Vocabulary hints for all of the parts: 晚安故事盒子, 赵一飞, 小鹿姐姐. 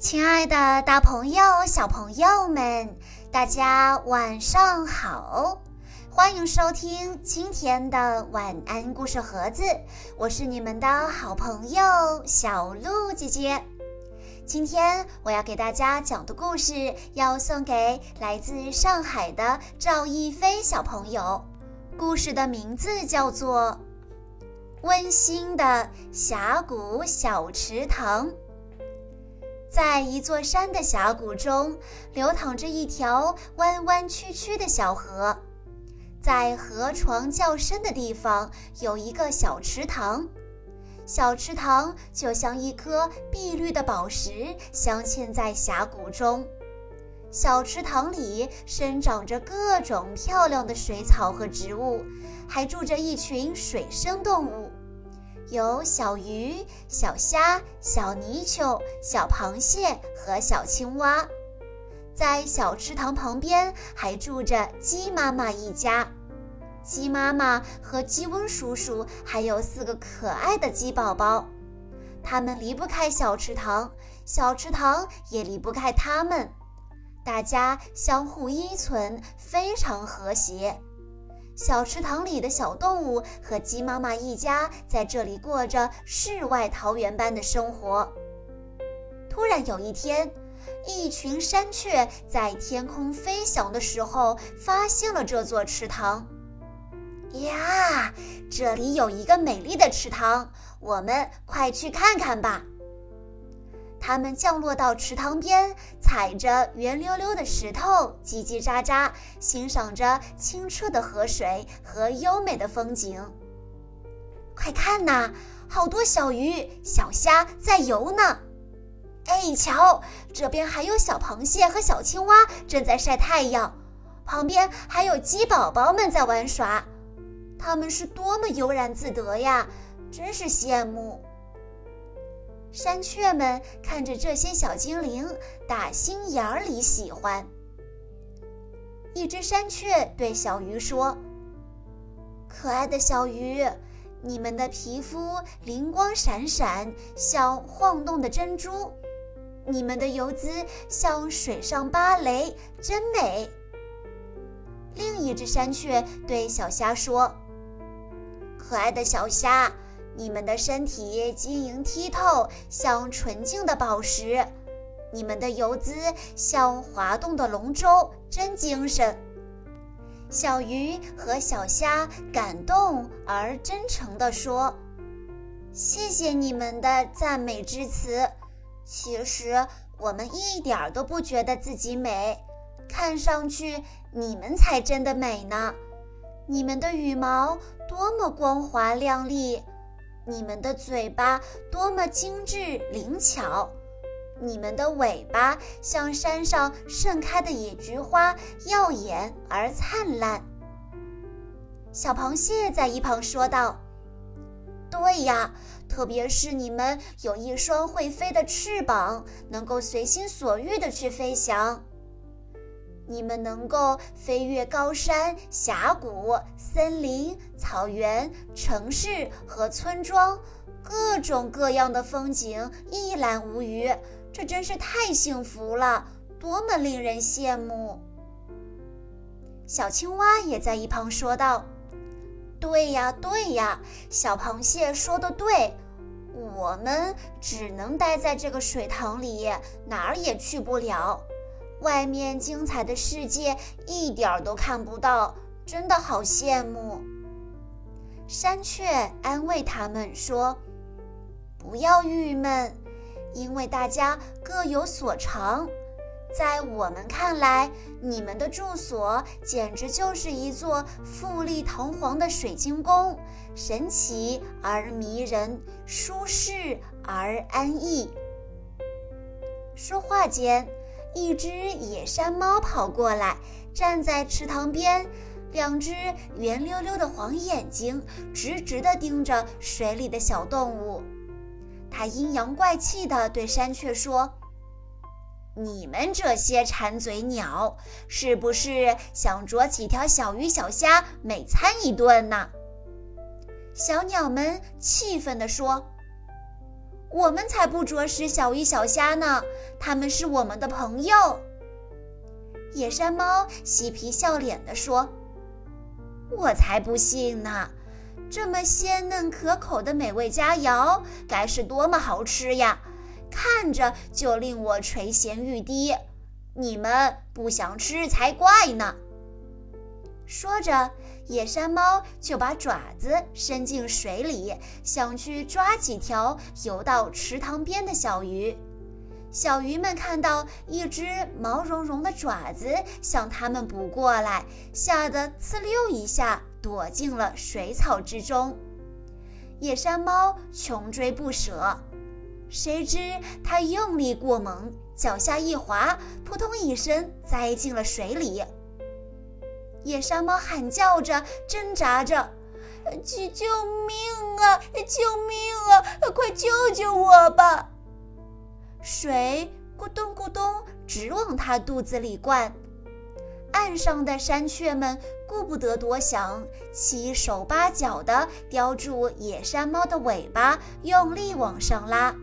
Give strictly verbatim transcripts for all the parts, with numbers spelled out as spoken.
亲爱的大朋友小朋友们，大家晚上好，欢迎收听今天的晚安故事盒子，我是你们的好朋友小鹿姐姐。今天我要给大家讲的故事要送给来自上海的赵一飞小朋友，故事的名字叫做温馨的峡谷小池塘。在一座山的峡谷中，流淌着一条弯弯曲曲的小河。在河床较深的地方，有一个小池塘。小池塘就像一颗碧绿的宝石，镶嵌在峡谷中。小池塘里生长着各种漂亮的水草和植物，还住着一群水生动物。有小鱼、小虾、小泥鳅、小螃蟹和小青蛙。在小池塘旁边还住着鸡妈妈一家，鸡妈妈和鸡翁叔叔还有四个可爱的鸡宝宝。他们离不开小池塘，小池塘也离不开他们，大家相互依存，非常和谐。小池塘里的小动物和鸡妈妈一家在这里过着世外桃源般的生活。突然有一天，一群山雀在天空飞翔的时候发现了这座池塘。呀，这里有一个美丽的池塘，我们快去看看吧。它们降落到池塘边，踩着圆溜溜的石头，叽叽喳喳，欣赏着清澈的河水和优美的风景。快看呐，好多小鱼、小虾在游呢。哎，瞧，这边还有小螃蟹和小青蛙正在晒太阳，旁边还有鸡宝宝们在玩耍。它们是多么悠然自得呀，真是羡慕。山雀们看着这些小精灵，打心眼儿里喜欢。一只山雀对小鱼说：可爱的小鱼，你们的皮肤灵光闪闪，像晃动的珍珠，你们的游姿像水上芭蕾，真美。另一只山雀对小虾说：可爱的小虾，你们的身体晶莹剔透，像纯净的宝石，你们的游姿像滑动的龙舟，真精神。小鱼和小虾感动而真诚地说：谢谢你们的赞美之词，其实我们一点都不觉得自己美，看上去你们才真的美呢。你们的羽毛多么光滑亮丽，你们的嘴巴多么精致灵巧，你们的尾巴像山上盛开的野菊花，耀眼而灿烂。小螃蟹在一旁说道：对呀，特别是你们有一双会飞的翅膀，能够随心所欲地去飞翔。你们能够飞越高山、峡谷、森林、草原、城市和村庄，各种各样的风景一览无余，这真是太幸福了，多么令人羡慕。小青蛙也在一旁说道：对呀对呀，小螃蟹说得对，我们只能待在这个水塘里，哪儿也去不了。外面精彩的世界一点都看不到，真的好羡慕。山雀安慰他们说：不要郁闷，因为大家各有所长。在我们看来，你们的住所简直就是一座富丽堂皇的水晶宫，神奇而迷人，舒适而安逸。说话间，一只野山猫跑过来，站在池塘边，两只圆溜溜的黄眼睛直直地盯着水里的小动物。它阴阳怪气地对山雀说：你们这些馋嘴鸟，是不是想捉几条小鱼小虾每餐一顿呢？小鸟们气愤地说：我们才不啄食小鱼小虾呢，他们是我们的朋友。”野山猫嬉皮笑脸地说：“我才不信呢，这么鲜嫩可口的美味佳肴，该是多么好吃呀！看着就令我垂涎欲滴，你们不想吃才怪呢。”说着，野山猫就把爪子伸进水里，想去抓几条游到池塘边的小鱼。小鱼们看到一只毛茸茸的爪子向它们捕过来，吓得刺溜一下躲进了水草之中。野山猫穷追不舍，谁知它用力过猛，脚下一滑，扑通一声栽进了水里。野山猫喊叫着，挣扎着：“救救命啊！救命啊！快救救我吧！”水咕咚咕咚直往它肚子里灌。岸上的山雀们顾不得多想，七手八脚地叼住野山猫的尾巴，用力往上拉。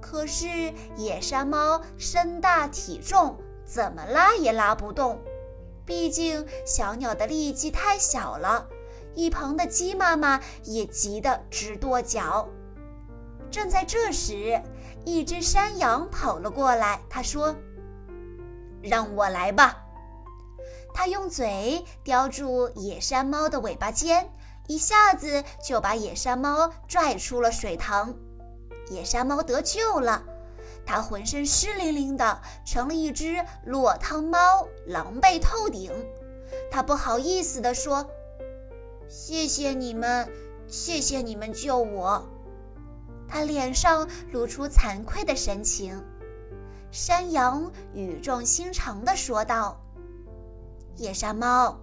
可是野山猫身大体重，怎么拉也拉不动。毕竟小鸟的力气太小了，一旁的鸡妈妈也急得直跺脚。正在这时，一只山羊跑了过来，它说：“让我来吧。”它用嘴叼住野山猫的尾巴尖，一下子就把野山猫拽出了水塘。野山猫得救了，它浑身湿淋淋的，成了一只落汤猫，狼狈透顶。它不好意思地说：“谢谢你们，谢谢你们救我。”它脸上露出惭愧的神情。山羊语重心长地说道：“野山猫，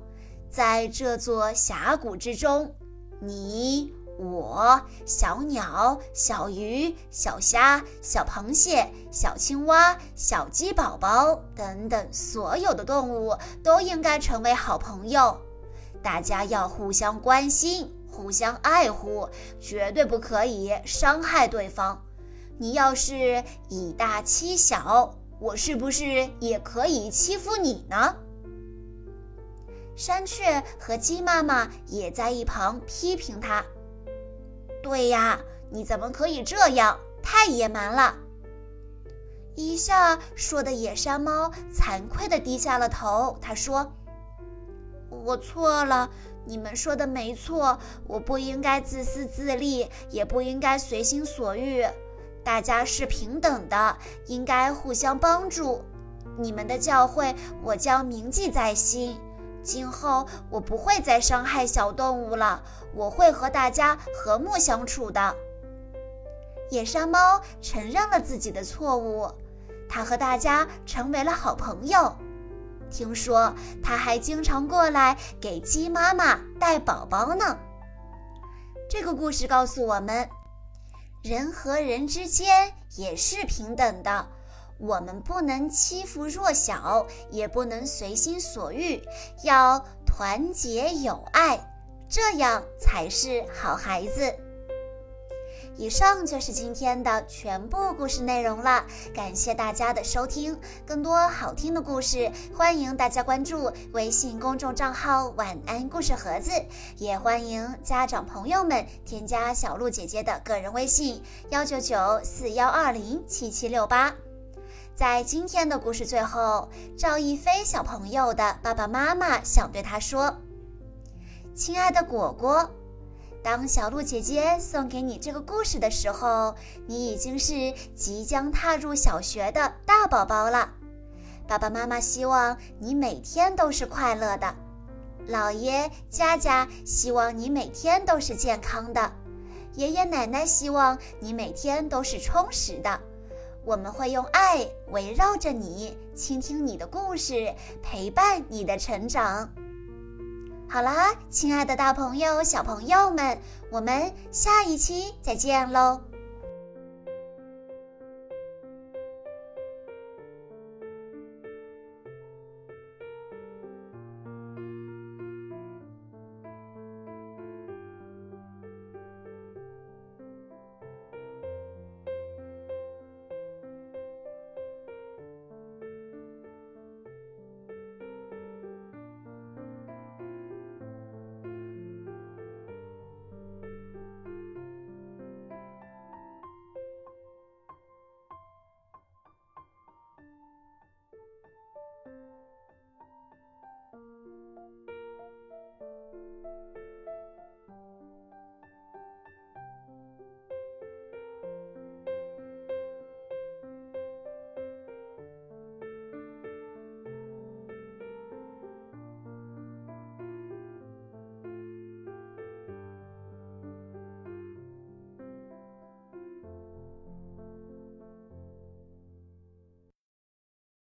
在这座峡谷之中，你……我、小鸟、小鱼、小虾、小螃蟹、小青蛙、小鸡宝宝等等所有的动物都应该成为好朋友，大家要互相关心，互相爱护，绝对不可以伤害对方。你要是以大欺小，我是不是也可以欺负你呢？”山雀和鸡妈妈也在一旁批评他：“对呀，你怎么可以这样？太野蛮了！”一下说的野山猫惭愧地低下了头，他说：“我错了，你们说的没错，我不应该自私自利，也不应该随心所欲。大家是平等的，应该互相帮助。你们的教诲我将铭记在心。今后我不会再伤害小动物了，我会和大家和睦相处的。”野山猫承认了自己的错误，它和大家成为了好朋友。听说它还经常过来给鸡妈妈带宝宝呢。这个故事告诉我们，人和人之间也是平等的。我们不能欺负弱小，也不能随心所欲，要团结友爱，这样才是好孩子。以上就是今天的全部故事内容了，感谢大家的收听。更多好听的故事，欢迎大家关注微信公众账号晚安故事盒子，也欢迎家长朋友们添加小鹿姐姐的个人微信一九九四一二零七七六八。在今天的故事最后，赵一飞小朋友的爸爸妈妈想对他说：“亲爱的果果，当小鹿姐姐送给你这个故事的时候，你已经是即将踏入小学的大宝宝了。爸爸妈妈希望你每天都是快乐的，姥爷、佳佳希望你每天都是健康的，爷爷奶奶希望你每天都是充实的。我们会用爱围绕着你，倾听你的故事，陪伴你的成长。”好啦，亲爱的大朋友、小朋友们，我们下一期再见喽。